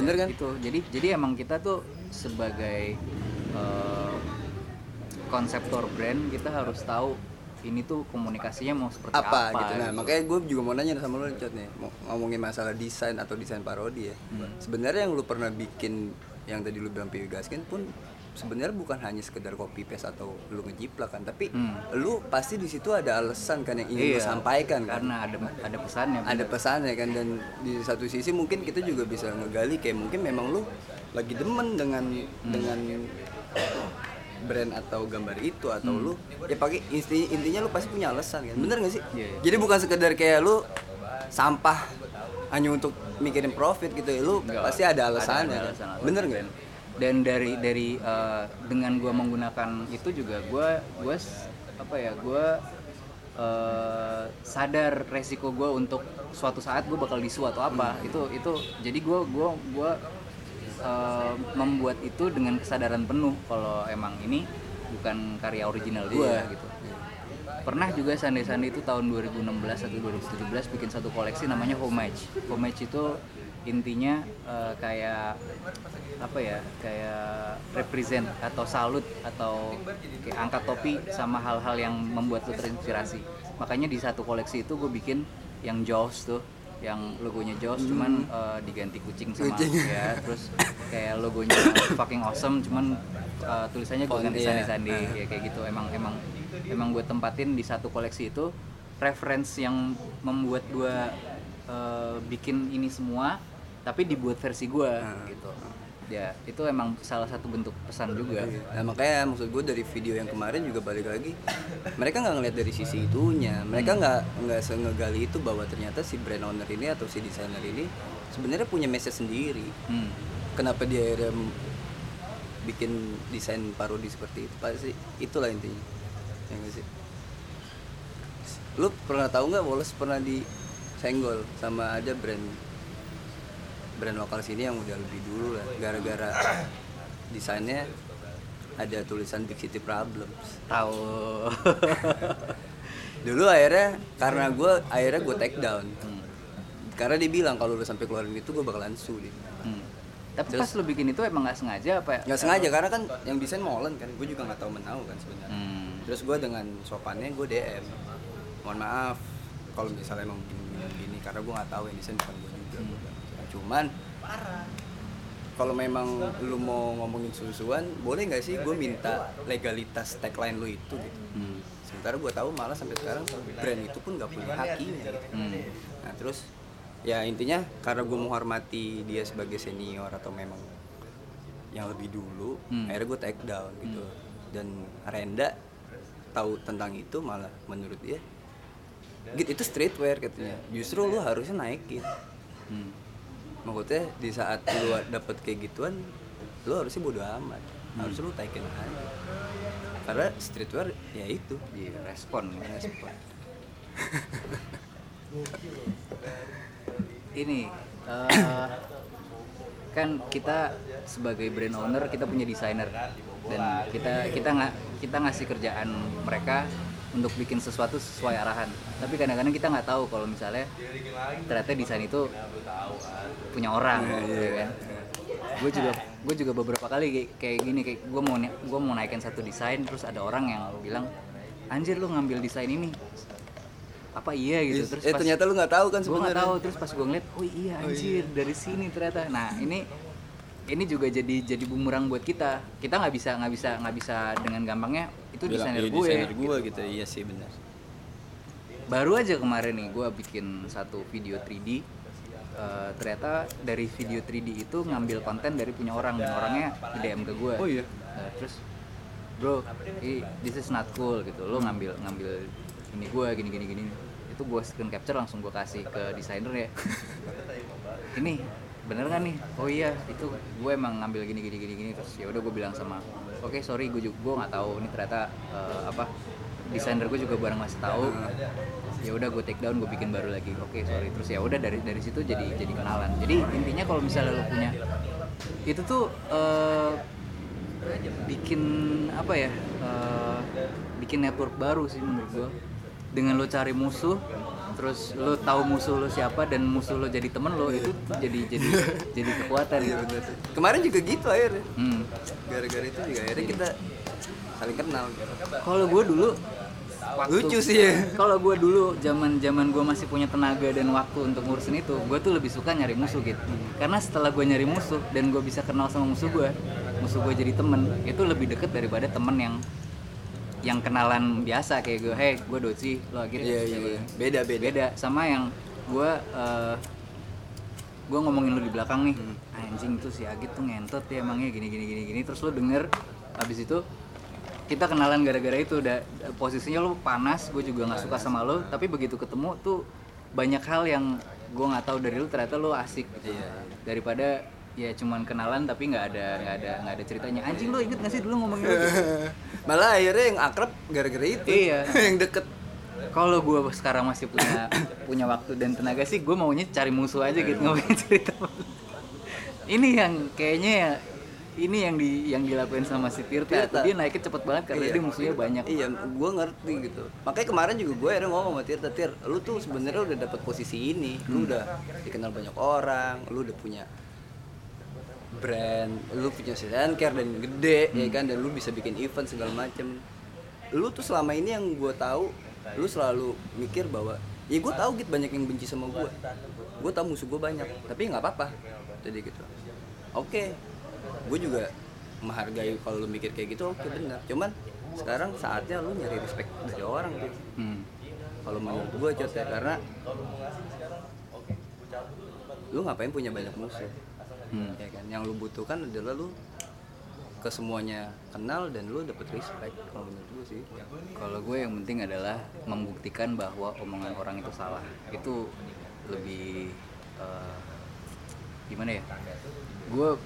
Bener kan? Gitu. Jadi jadi emang kita tuh sebagai uh, konseptor brand kita harus tahu ini tuh komunikasinya mau seperti apa, apa gitu. Nah, gitu. Makanya gue juga mau nanya sama lu Cot nih, ngomongin masalah desain atau desain parodi ya. Hmm. Sebenarnya yang lu pernah bikin yang tadi lu bilang P W Gaskins pun sebenarnya bukan hanya sekedar copy paste atau lu ngejiplak kan, tapi hmm. lu pasti di situ ada alasan kan yang ingin iya, lu sampaikan kan. Karena ada ada pesannya. Bener. Ada pesannya kan dan di satu sisi mungkin kita juga bisa ngegali kayak mungkin memang lu lagi demen dengan hmm. dengan brand atau gambar itu atau hmm. lu ya pakai intinya, intinya lu pasti punya alasan kan. Bener enggak sih? Yeah, yeah. Jadi bukan sekedar kayak lu sampah hanya untuk mikirin profit gitu ya. Lu Nggak, pasti ada alasannya. Ada, ada alasan, alasan. Bener enggak? Dan dari dari uh, dengan gua menggunakan itu juga gua gua apa ya? Gua uh, sadar resiko gua untuk suatu saat gua bakal disu atau apa. Hmm. Itu itu jadi gua gua gua Uh, membuat itu dengan kesadaran penuh kalau emang ini bukan karya original gue yeah. gitu. Pernah juga Sandy-Sandy itu tahun dua ribu enam belas atau dua ribu tujuh belas bikin satu koleksi namanya Homage. Homage itu intinya uh, kayak apa ya? Kayak represent atau salut atau kayak angkat topi sama hal-hal yang membuat lo terinspirasi. Makanya di satu koleksi itu gue bikin yang Jaws tuh. yang logonya Jaws, hmm. cuman uh, diganti kucing sama kucing. Ya, terus kayak logonya fucking awesome, cuman uh, tulisannya gue ganti Sandy-Sandy, yeah. ya kayak gitu. Emang emang emang gue tempatin di satu koleksi itu. Reference yang membuat gue uh, bikin ini semua, tapi dibuat versi gue, hmm. gitu. Ya, itu emang salah satu bentuk pesan juga. Nah, makanya maksud gue dari video yang kemarin juga balik lagi, mereka nggak ngeliat dari sisi itunya, mereka nggak hmm. nggak sengegali itu bahwa ternyata si brand owner ini atau si desainer ini sebenarnya punya message sendiri. Hmm. Kenapa dia akhirnya bikin desain parodi seperti itu? Pasti itulah intinya. Ya nggak sih? Lu pernah tahu nggak Wallace pernah disenggol sama ada brand? brand lokal sini yang udah lebih dulu lah, gara-gara desainnya ada tulisan Big City Problems. Tahu. Dulu akhirnya karena gue akhirnya gue take down. Hmm. Karena dia bilang kalau udah sampai keluarin itu gue bakalan sue dia. Hmm. Tapi terus, pas lu bikin itu emang nggak sengaja apa? Nggak sengaja karena kan yang desain Molen kan, gue juga nggak tahu menahu kan sebenarnya. Hmm. Terus gue dengan sopannya gue D M, mohon maaf kalau misalnya emang begini karena gue nggak tahu yang desain bukan gue juga. Hmm. Cuman kalau memang lu mau ngomongin susuan, boleh nggak sih gue minta legalitas tagline lu itu gitu. Hmm. Sementara gue tahu malah sampai sekarang brand itu pun nggak punya hakinya. Gitu. Hmm. Nah terus ya intinya karena gue menghormati dia sebagai senior atau memang yang lebih dulu, hmm. akhirnya gue take down gitu. Hmm. Dan Renda tahu tentang itu malah menurut dia, gitu itu streetwear katanya. Justru lu harusnya naikin. Hmm. Maksudnya di saat lu dapet kayak gituan, lu harusnya bodo amat, hmm. harusnya lu taikin aja. Karena streetwear ya itu, di respon, respon. Ini uh, kan kita sebagai brand owner kita punya desainer dan kita kita nggak kita ngasih kerjaan mereka untuk bikin sesuatu sesuai arahan. Tapi kadang-kadang kita nggak tahu kalau misalnya ternyata desain itu punya orang, yeah, gitu yeah. kan. Gue juga gue juga beberapa kali kayak gini, kayak gue mau gue mau naikin satu desain, terus ada orang yang bilang, anjir lu ngambil desain ini, apa iya gitu. Terus eh, pas, ternyata lu nggak tahu kan sebenarnya. Gue nggak tahu, terus pas gue ngeliat, oh iya anjir oh, iya. dari sini ternyata. Nah ini ini juga jadi jadi bumerang buat kita. Kita nggak bisa nggak bisa nggak bisa dengan gampangnya itu desainer gue, desainer gue gitu. Iya sih benar. Baru aja kemarin nih gue bikin satu video tiga D. Uh, ternyata dari video tiga D itu ngambil konten dari punya orang, dan orangnya di D M ke gue. Oh iya. Uh, terus bro, i, this is not cool gitu. Lo ngambil ngambil ini gue gini gini gini. Itu gue screen capture langsung gue kasih ke desainer ya. Ini bener kan nih? Oh iya, itu gue emang ngambil gini gini gini gini. Terus ya udah gue bilang sama, oke okay, sorry gue juga gue nggak tahu. Ini ternyata uh, apa desainer gue juga bareng masih tahu. Ya udah gue take down, gue bikin baru lagi. Oke okay, sorry. Terus ya udah dari dari situ jadi jadi kenalan. Jadi intinya kalau misalnya lo punya itu tuh uh, bikin apa ya? Uh, bikin network baru sih menurut gue. Dengan lo cari musuh, terus lo tahu musuh lo siapa dan musuh lo jadi temen lo, itu jadi jadi jadi kekuatan. Iya, bener. Kemarin juga gitu akhirnya. Hmm. Gara-gara itu juga akhirnya kita saling kenal. Kalau gue dulu waktu, lucu sih ya. Kalau gue dulu zaman-zaman gue masih punya tenaga dan waktu untuk ngurusin itu, gue tuh lebih suka nyari musuh gitu. Karena setelah gue nyari musuh dan gue bisa kenal sama musuh gue, musuh gue jadi temen, itu lebih deket daripada temen yang yang kenalan biasa kayak gue, hey gue Dochi, lo Agit, yeah, yeah, yeah. beda beda beda sama yang gue uh, gue ngomongin lo di belakang nih, hmm. anjing tuh si Agit tuh ngentot ya emangnya gini gini gini gini, terus lo denger, abis itu kita kenalan gara-gara itu, udah posisinya lo panas, gue juga nggak suka sama lo, tapi begitu ketemu tuh banyak hal yang gue nggak tahu dari lo, ternyata lo asik gitu. Yeah. Daripada ya cuman kenalan tapi nggak ada nggak ada nggak ada ceritanya, anjing lu inget nggak sih dulu ngomongin gitu? Malah akhirnya yang akrab gara-gara itu. Iya. Yang deket. Kalau gue sekarang masih punya punya waktu dan tenaga sih gue maunya cari musuh aja gitu, ngomongin cerita. Ini yang kayaknya ya, ini yang di yang dilakuin sama si Tirta. Tirta. Dia naiknya cepet banget karena iya, dia musuhnya Tirta. Banyak. Iya, gue ngerti gitu. Makanya kemarin juga gue akhirnya ngomong sama Tirta, Tir, lu tuh sebenarnya udah dapet posisi ini, lu hmm. udah dikenal banyak orang, lu udah punya brand, lu punya Anchor dan gede, hmm. ya kan, dan lu bisa bikin event segala macem. Lu tuh selama ini yang gue tahu, lu selalu mikir bahwa, ya gue tahu gitu banyak yang benci sama gue, gue tau musuh gue banyak, tapi nggak apa-apa. Jadi gitu, oke, okay. Gue juga menghargai kalau lu mikir kayak gitu, oke okay, benar. Cuman sekarang saatnya lu nyari respect dari orang tuh. Hmm. Kalau menurut gue coy, karena lu ngapain punya banyak musuh? Hmm. Ya kan? Yang lu butuhkan adalah lu ke semuanya kenal dan lu dapet respect. Kalau menurut gue sih, kalau gue yang penting adalah membuktikan bahwa omongan orang itu salah. Itu lebih uh, gimana ya? Gue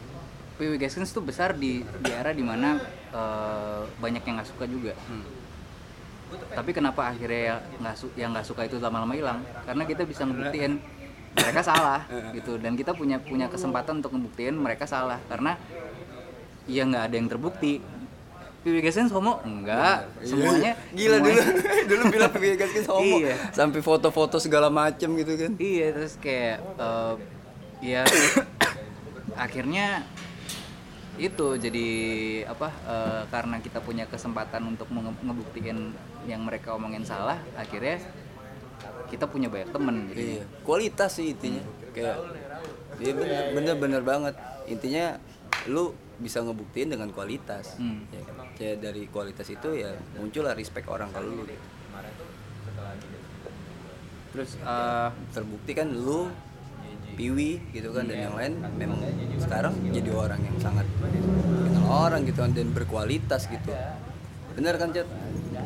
I P U Gaskins tuh besar di, di era dimana uh, banyak yang nggak suka juga. Hmm. Tapi kenapa akhirnya nggak su- yang nggak suka itu lama-lama hilang? Karena kita bisa ngebuktiin mereka salah gitu, dan kita punya punya kesempatan untuk ngebuktiin mereka salah karena ya nggak ada yang terbukti. I P U Gaskins homo? Enggak, semuanya gila semuanya. dulu dulu bilang I P U Gaskins homo, iya. Sampai foto-foto segala macem gitu kan? Iya, terus kayak uh, ya akhirnya itu jadi apa e, karena kita punya kesempatan untuk nge- ngebuktiin yang mereka omongin salah, akhirnya kita punya banyak temen. Iya, kualitas sih intinya. Hmm. Kayak dia bener-bener banget intinya, lu bisa ngebuktiin dengan kualitas. Hmm. Ya, kayak dari kualitas itu ya muncullah respect orang ke lu. Terus uh, terbukti kan lu Piwi gitu kan, dan yang lain memang sekarang jadi orang yang sangat kenal orang gitu kan, dan berkualitas gitu. Bener kan Cet?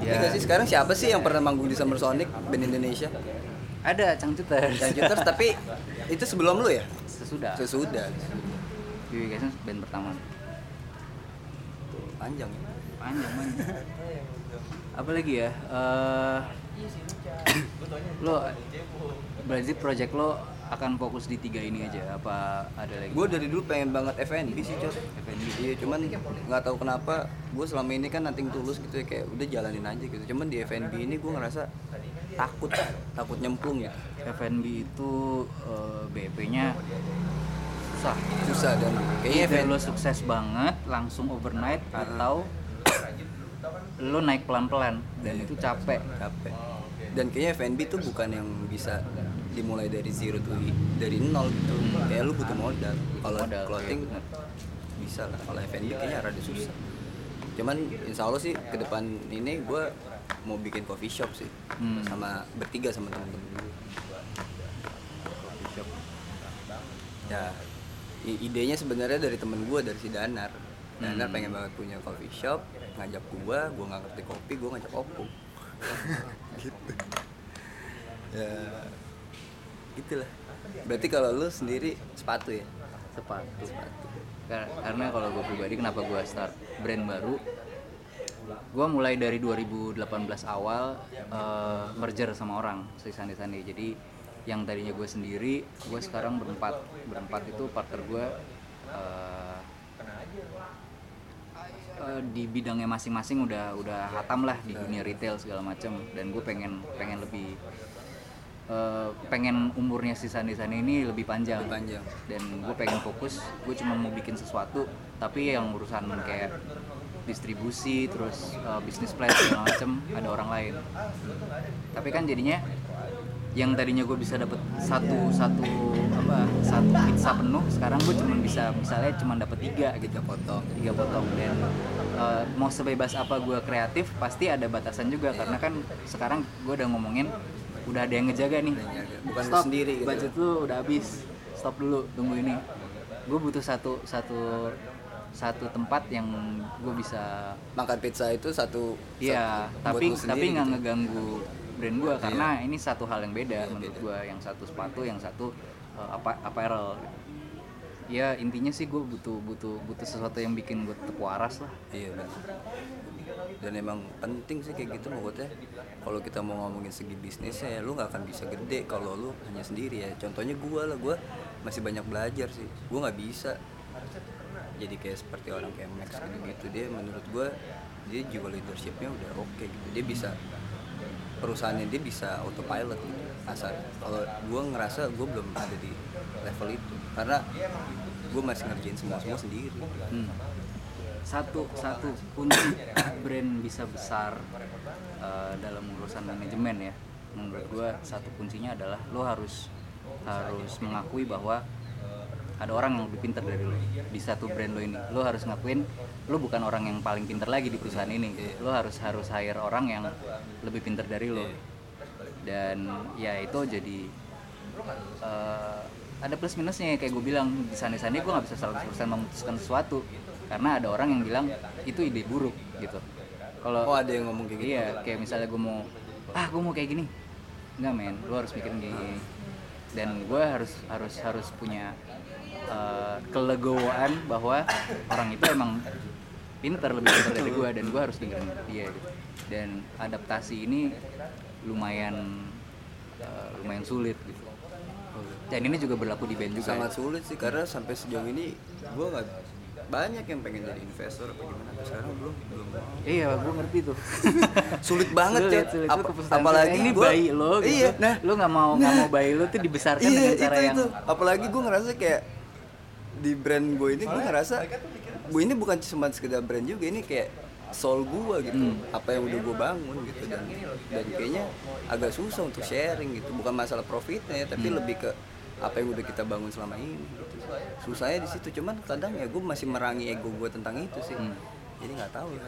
Ya. Ini sih sekarang siapa sih yang pernah manggung di Summer Sonic band Indonesia? Ada Cangcuters. Cangcuters tapi itu sebelum lu ya? Sesudah. Sesudah. Piwi guys band pertama. Panjang ya. Panjang man. Apalagi ya? Uh, lo berarti project lo akan fokus di tiga ini aja, apa ada lagi? Gue dari dulu pengen banget F and B sih Cos. F and B iya, cuman nggak tahu kenapa gue selama ini kan nothing tulus gitu ya, kayak udah jalanin aja gitu. Cuman di F and B ini gue ngerasa takut takut nyemplung ya. F and B itu uh, B P-nya susah susah dan kayaknya either lo sukses banget langsung overnight uh-huh. atau lo naik pelan-pelan dan yeah. itu capek capek dan kayaknya F and B tuh bukan yang bisa dimulai dari zero tuh, dari nol gitu. Kayak lu butuh modal. Kalau clothing bisa lah, kalau F and B kayaknya rada susah. Cuman insya Allah sih ke depan ini gue mau bikin coffee shop sih. Hmm. Sama bertiga sama temen-temen. Coffee shop. Ya, idenya sebenarnya dari temen gue, dari si Danar. Danar hmm. pengen banget punya coffee shop, ngajak gue, gue nggak ngerti kopi, gue ngajak opung. Gitu. Ya. Itulah. Berarti kalau lu sendiri sepatu ya? Sepatu. Sepatu. Karena kalau gue pribadi, kenapa gue start brand baru? Gue mulai dari dua ribu delapan belas awal uh, merger sama orang, si Sunday Sunday. Jadi yang tadinya gue sendiri, gue sekarang berempat. Berempat itu partner gue uh, uh, di bidangnya masing-masing udah udah hatam lah di dunia retail segala macam. Dan gue pengen pengen lebih Uh, pengen umurnya si Sandy-Sandy ini lebih panjang, lebih panjang. Dan gue pengen fokus, gue cuma mau bikin sesuatu tapi yang urusan kayak distribusi terus uh, bisnis plan segala macem ada orang lain. Tapi kan jadinya yang tadinya gue bisa dapet satu satu apa satu pizza penuh, sekarang gue cuma bisa misalnya cuma dapet tiga gitu, potong tiga potong. Dan uh, mau sebebas apa gue kreatif pasti ada batasan juga, karena kan sekarang gue udah ngomongin udah ada yang ngejaga nih, bukan stop, sendiri gitu. Budget lu udah habis, stop dulu, tunggu ini. Gue butuh satu satu satu tempat yang gue bisa makan pizza itu satu. Iya, tapi tapi nggak gitu. Ngeganggu brand gue karena iya. Ini satu hal yang beda iya, menurut gue, yang satu sepatu, yang satu uh, apa apparel. Ya intinya sih gue butuh butuh butuh sesuatu yang bikin gue tetap waras lah. Iya benar. Dan emang penting sih kayak gitu maksudnya. Kalau kita mau ngomongin segi bisnisnya ya, lu nggak akan bisa gede kalau lu hanya sendiri ya. Contohnya gue lah, gue masih banyak belajar sih. Gue nggak bisa jadi kayak seperti orang kayak Max gitu. Dia menurut gue dia juga leadershipnya udah oke okay, gitu. Dia bisa perusahaannya dia bisa autopilot gitu asal. Kalau gue ngerasa gue belum ada di level itu karena gue masih ngerjain semua semua sendiri. Hmm. Satu satu kunci brand bisa besar uh, dalam urusan manajemen ya, menurut gue satu kuncinya adalah lo harus harus mengakui bahwa ada orang yang lebih pintar dari lo di satu brand lo ini. Lo harus ngakuin lo bukan orang yang paling pintar lagi di perusahaan ini. Lo harus harus hire orang yang lebih pintar dari lo. Dan ya itu jadi uh, ada plus minusnya. Kayak gue bilang di sana-sana gue nggak bisa seratus persen memutuskan sesuatu karena ada orang yang bilang itu ide buruk gitu. Kalau oh, ada yang ngomong kayak gitu. Iya, kayak misalnya gue mau ah gue mau kayak gini, nggak men, lo harus mikirin kayak gini. Dan gue harus harus harus punya Uh, kelegoan bahwa orang itu emang pinter, lebih pinter dari gue dan gue harus dengerin dia gitu. Dan adaptasi ini lumayan uh, lumayan sulit gitu. Dan ini juga berlaku di band juga. Sangat sulit sih karena sampai sejauh ini gue nggak banyak yang pengen jadi investor apa gimana, tapi sekarang belum belum. Iya, gue ngerti tuh. Sulit banget ya. Ap- apalagi ini gua, bayi lo gitu. Iya, nah, lo nggak mau nggak nah, mau bayi lo tuh dibesarkan iya, dengan cara itu, yang. Itu. Apalagi gue ngerasa kayak di brand gue ini gue ngerasa gue ini bukan cuma sekedar brand juga, ini kayak soul gue gitu, hmm. apa yang udah gue bangun gitu. Dan dan kayaknya agak susah untuk sharing gitu, bukan masalah profitnya ya, tapi hmm. lebih ke apa yang udah kita bangun selama ini gitu. Susahnya di situ, cuman kadang ya gue masih merangi ego gue tentang itu sih. hmm. Jadi nggak tahu ya.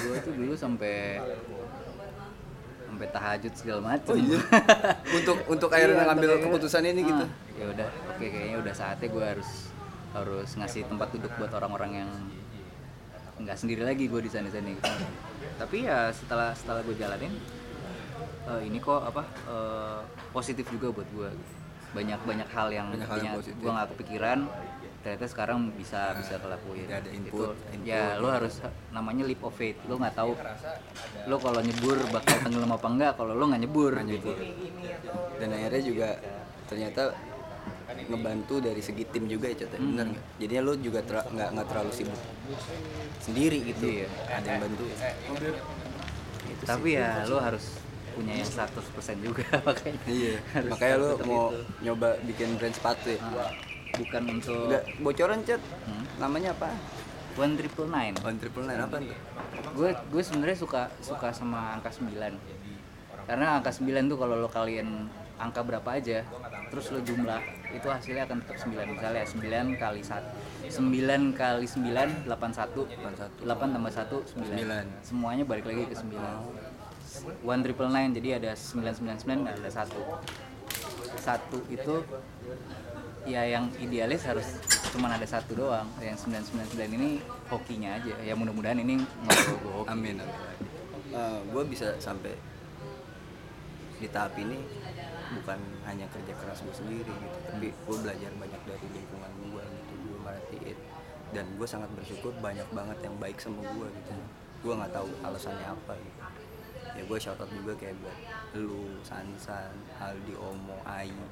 Gue tuh dulu sampai sampai tahajud segala macam. Oh, iya? untuk untuk akhirnya ngambil keputusan ini ah, gitu. Ya udah, oke okay, kayaknya udah saatnya gue harus harus ngasih tempat duduk buat orang-orang yang nggak sendiri lagi gue di sana-sana gitu. Tapi ya setelah setelah gue jalanin uh, ini kok apa uh, positif juga buat gue. Banyak banyak hal yang, yang gue nggak kepikiran ternyata sekarang bisa nah, bisa kelakuin ya, input, itu input, ya lo harus namanya leap of faith. Lo nggak tahu lo kalau nyebur bakal tenggelam apa enggak kalau lo nggak nyebur nah, gitu. Dan akhirnya juga ternyata ngebantu dari segi tim juga ya Cot, hmm. bener nggak? Jadinya lo juga ter- nggak nggak terlalu sibuk sendiri gitu ya, ada yang bantu gitu. Tapi ya lo harus punya yang seratus persen juga makanya. Iya. Makanya lu mau itu. Nyoba bikin brand sepatu ya? Ah, bukan untuk udah bocoran Cet. Hmm? Namanya apa? One triple nine. One triple nine apa tuh? Gue gue sebenarnya suka suka sama angka sembilan. Karena angka sembilan tuh kalau lo kalian angka berapa aja terus lo jumlah itu hasilnya akan tetap sembilan. Misalnya sembilan kali satu sembilan kali sembilan delapan puluh satu delapan tambah satu sembilan Semuanya balik lagi ke sembilan. One triple nine, jadi ada sembilan sembilan sembilan ada satu. Satu itu ya yang idealis harus cuma ada satu doang. Yang sembilan sembilan sembilan ini hokinya aja. Ya mudah-mudahan ini ngobrol gue hoki. Amin. Uh, gue bisa sampai di tahap ini bukan hanya kerja keras gue sendiri gitu, tapi gue belajar banyak dari lingkungan gue gitu. Gue merhatiin dan gue sangat bersyukur banyak banget yang baik sama gue gitu. Gue nggak tahu alasannya apa gitu. Ya gue shout out juga kayak buat lu, Sansan, Aldi, Omo, Ayu,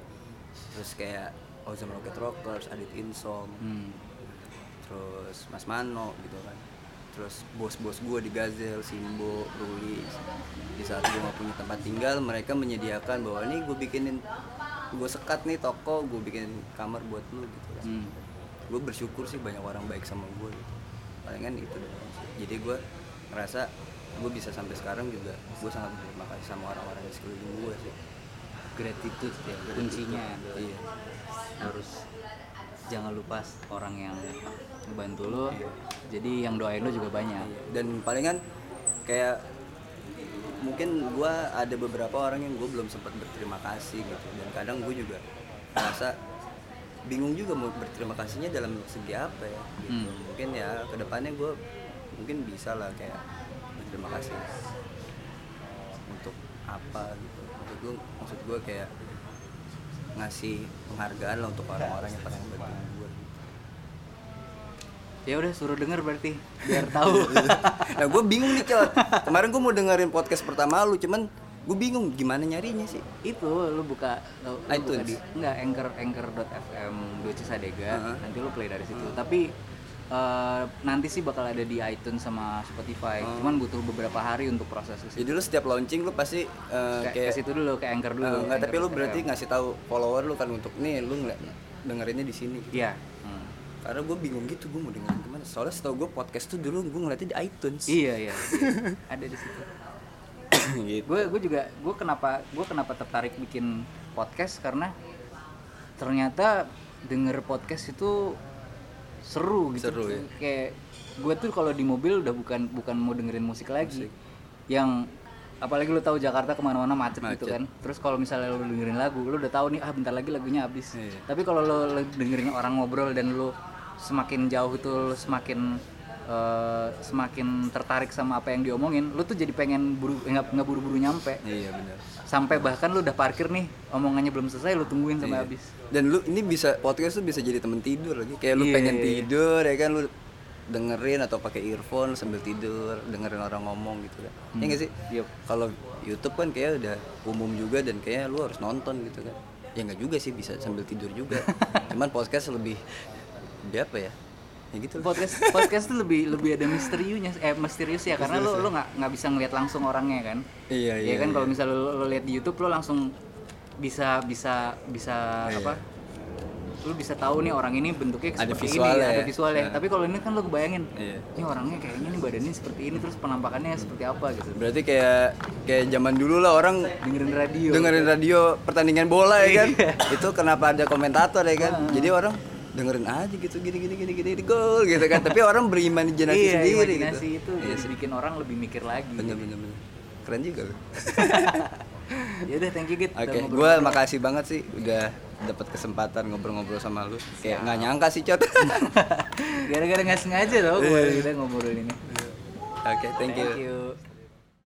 terus kayak Ozone Rocket Rockers, Adit Insom, hmm. terus Mas Mano gitu kan, terus bos-bos gue di Gazelle, Simbo, Ruli. Di saat gue gak punya tempat tinggal, mereka menyediakan bahwa nih gue bikinin, gue sekat nih toko, gue bikin kamar buat lu gitu kan. hmm. Gue bersyukur sih banyak orang baik sama gue gitu. Palingan itu doang. Jadi gue ngerasa gue bisa sampai sekarang juga gue sangat berterima kasih sama orang-orang di sekeliling gue sih. Gratitude ya kuncinya. Iya. Harus jangan lupa orang yang ngebantu lo. Iya. Jadi yang doain lo juga banyak. Iya. Dan palingan kayak mungkin gue ada beberapa orang yang gue belum sempat berterima kasih gitu. Dan kadang gue juga merasa bingung juga mau berterima kasihnya dalam segi apa ya. Gitu. Hmm. Mungkin ya kedepannya gue mungkin bisa lah kayak terima kasih untuk apa gitu. Maksud gue, maksud gue kayak ngasih penghargaan lah untuk orang-orang yang pernah bantu gue. Ya udah suruh denger berarti biar tahu. Nah gue bingung nih Cel. Kemarin gue mau dengerin podcast pertama lu, cuman gue bingung gimana nyarinya sih. Itu lu buka lu, lu iTunes. Buka di, enggak Anchor anchor dot f m Dochi Sadega. Uh-huh. Nanti lu play dari situ. Uh-huh. Tapi Uh, nanti sih bakal ada di iTunes sama Spotify. Hmm. Cuman butuh beberapa hari untuk proses itu. Jadi lu setiap launching lu pasti uh, kayak ke situ dulu, ke Anchor dulu. Uh, enggak, Anchor tapi lu berarti ngasih tahu follower lu kan untuk nih lu ngeliat dengerinnya di sini gitu. Iya. Hmm. Karena gue bingung gitu gue mau dengerin gimana. Soalnya setahu gue podcast tuh dulu gue ngeliatnya di iTunes. Iya, iya. Ada di situ. Gue gitu. gue juga gue kenapa gue kenapa tertarik bikin podcast karena ternyata denger podcast itu seru gitu. Seru, ya? Kayak gue tuh kalau di mobil udah bukan bukan mau dengerin musik lagi. Musik. Yang apalagi lu tahu Jakarta kemana-mana macet, macet gitu kan. Terus kalau misalnya lu dengerin lagu, lu udah tahu nih ah bentar lagi lagunya habis. Iya. Tapi kalau lu dengerin orang ngobrol dan lu semakin jauh itu lu semakin uh, semakin tertarik sama apa yang diomongin, lu tuh jadi pengen buru enggak eh, buru-buru nyampe. Iya, benar. Sampai bahkan lu udah parkir nih, omongannya belum selesai lu tungguin sampai iya. habis. Dan lu ini bisa podcast tuh bisa jadi temen tidur lagi. Kayak lu yeah. pengen tidur ya kan lu dengerin atau pakai earphone sambil tidur dengerin orang ngomong gitu kan. Hmm. Ya enggak sih? Yep. Kalau YouTube kan kayak udah umum juga dan kayaknya lu harus nonton gitu kan. Ya enggak juga sih, bisa sambil tidur juga. Cuman podcast lebih dia apa ya? Ya gitu. Podcast podcast tuh lebih lebih ada misteriusnya eh misterius ya karena lu lu enggak enggak bisa ngelihat langsung orangnya kan. Iya iya. Ya kan iya. Kalau misalnya lu, lu lihat di YouTube lu langsung bisa bisa bisa iya. apa? Lu bisa tahu nih orang ini bentuknya seperti ini, ya. ada visualnya. Nah. Tapi kalau ini kan lu bayangin, iya. ini orangnya kayaknya nih badannya seperti ini, terus penampakannya seperti apa gitu. Berarti kayak kayak zaman dulu lah orang dengerin radio, dengerin radio pertandingan bola ya kan. Itu kenapa ada komentator ya kan. Jadi orang dengerin aja gitu gini gini gini gini gol gitu kan. Tapi orang berimajinasi iya, sendiri gitu. Iya, itu iya, bikin orang lebih mikir lagi. Bener bener bener. Keren juga lu. Ya udah, thank you Git. Oke, okay. Gue makasih banget sih udah dapat kesempatan ngobrol-ngobrol sama lu. Kayak nggak nyangka sih, Cot. Gara-gara nggak sengaja loh gue udah ngobrol ini. Oke, okay, thank you. Thank you.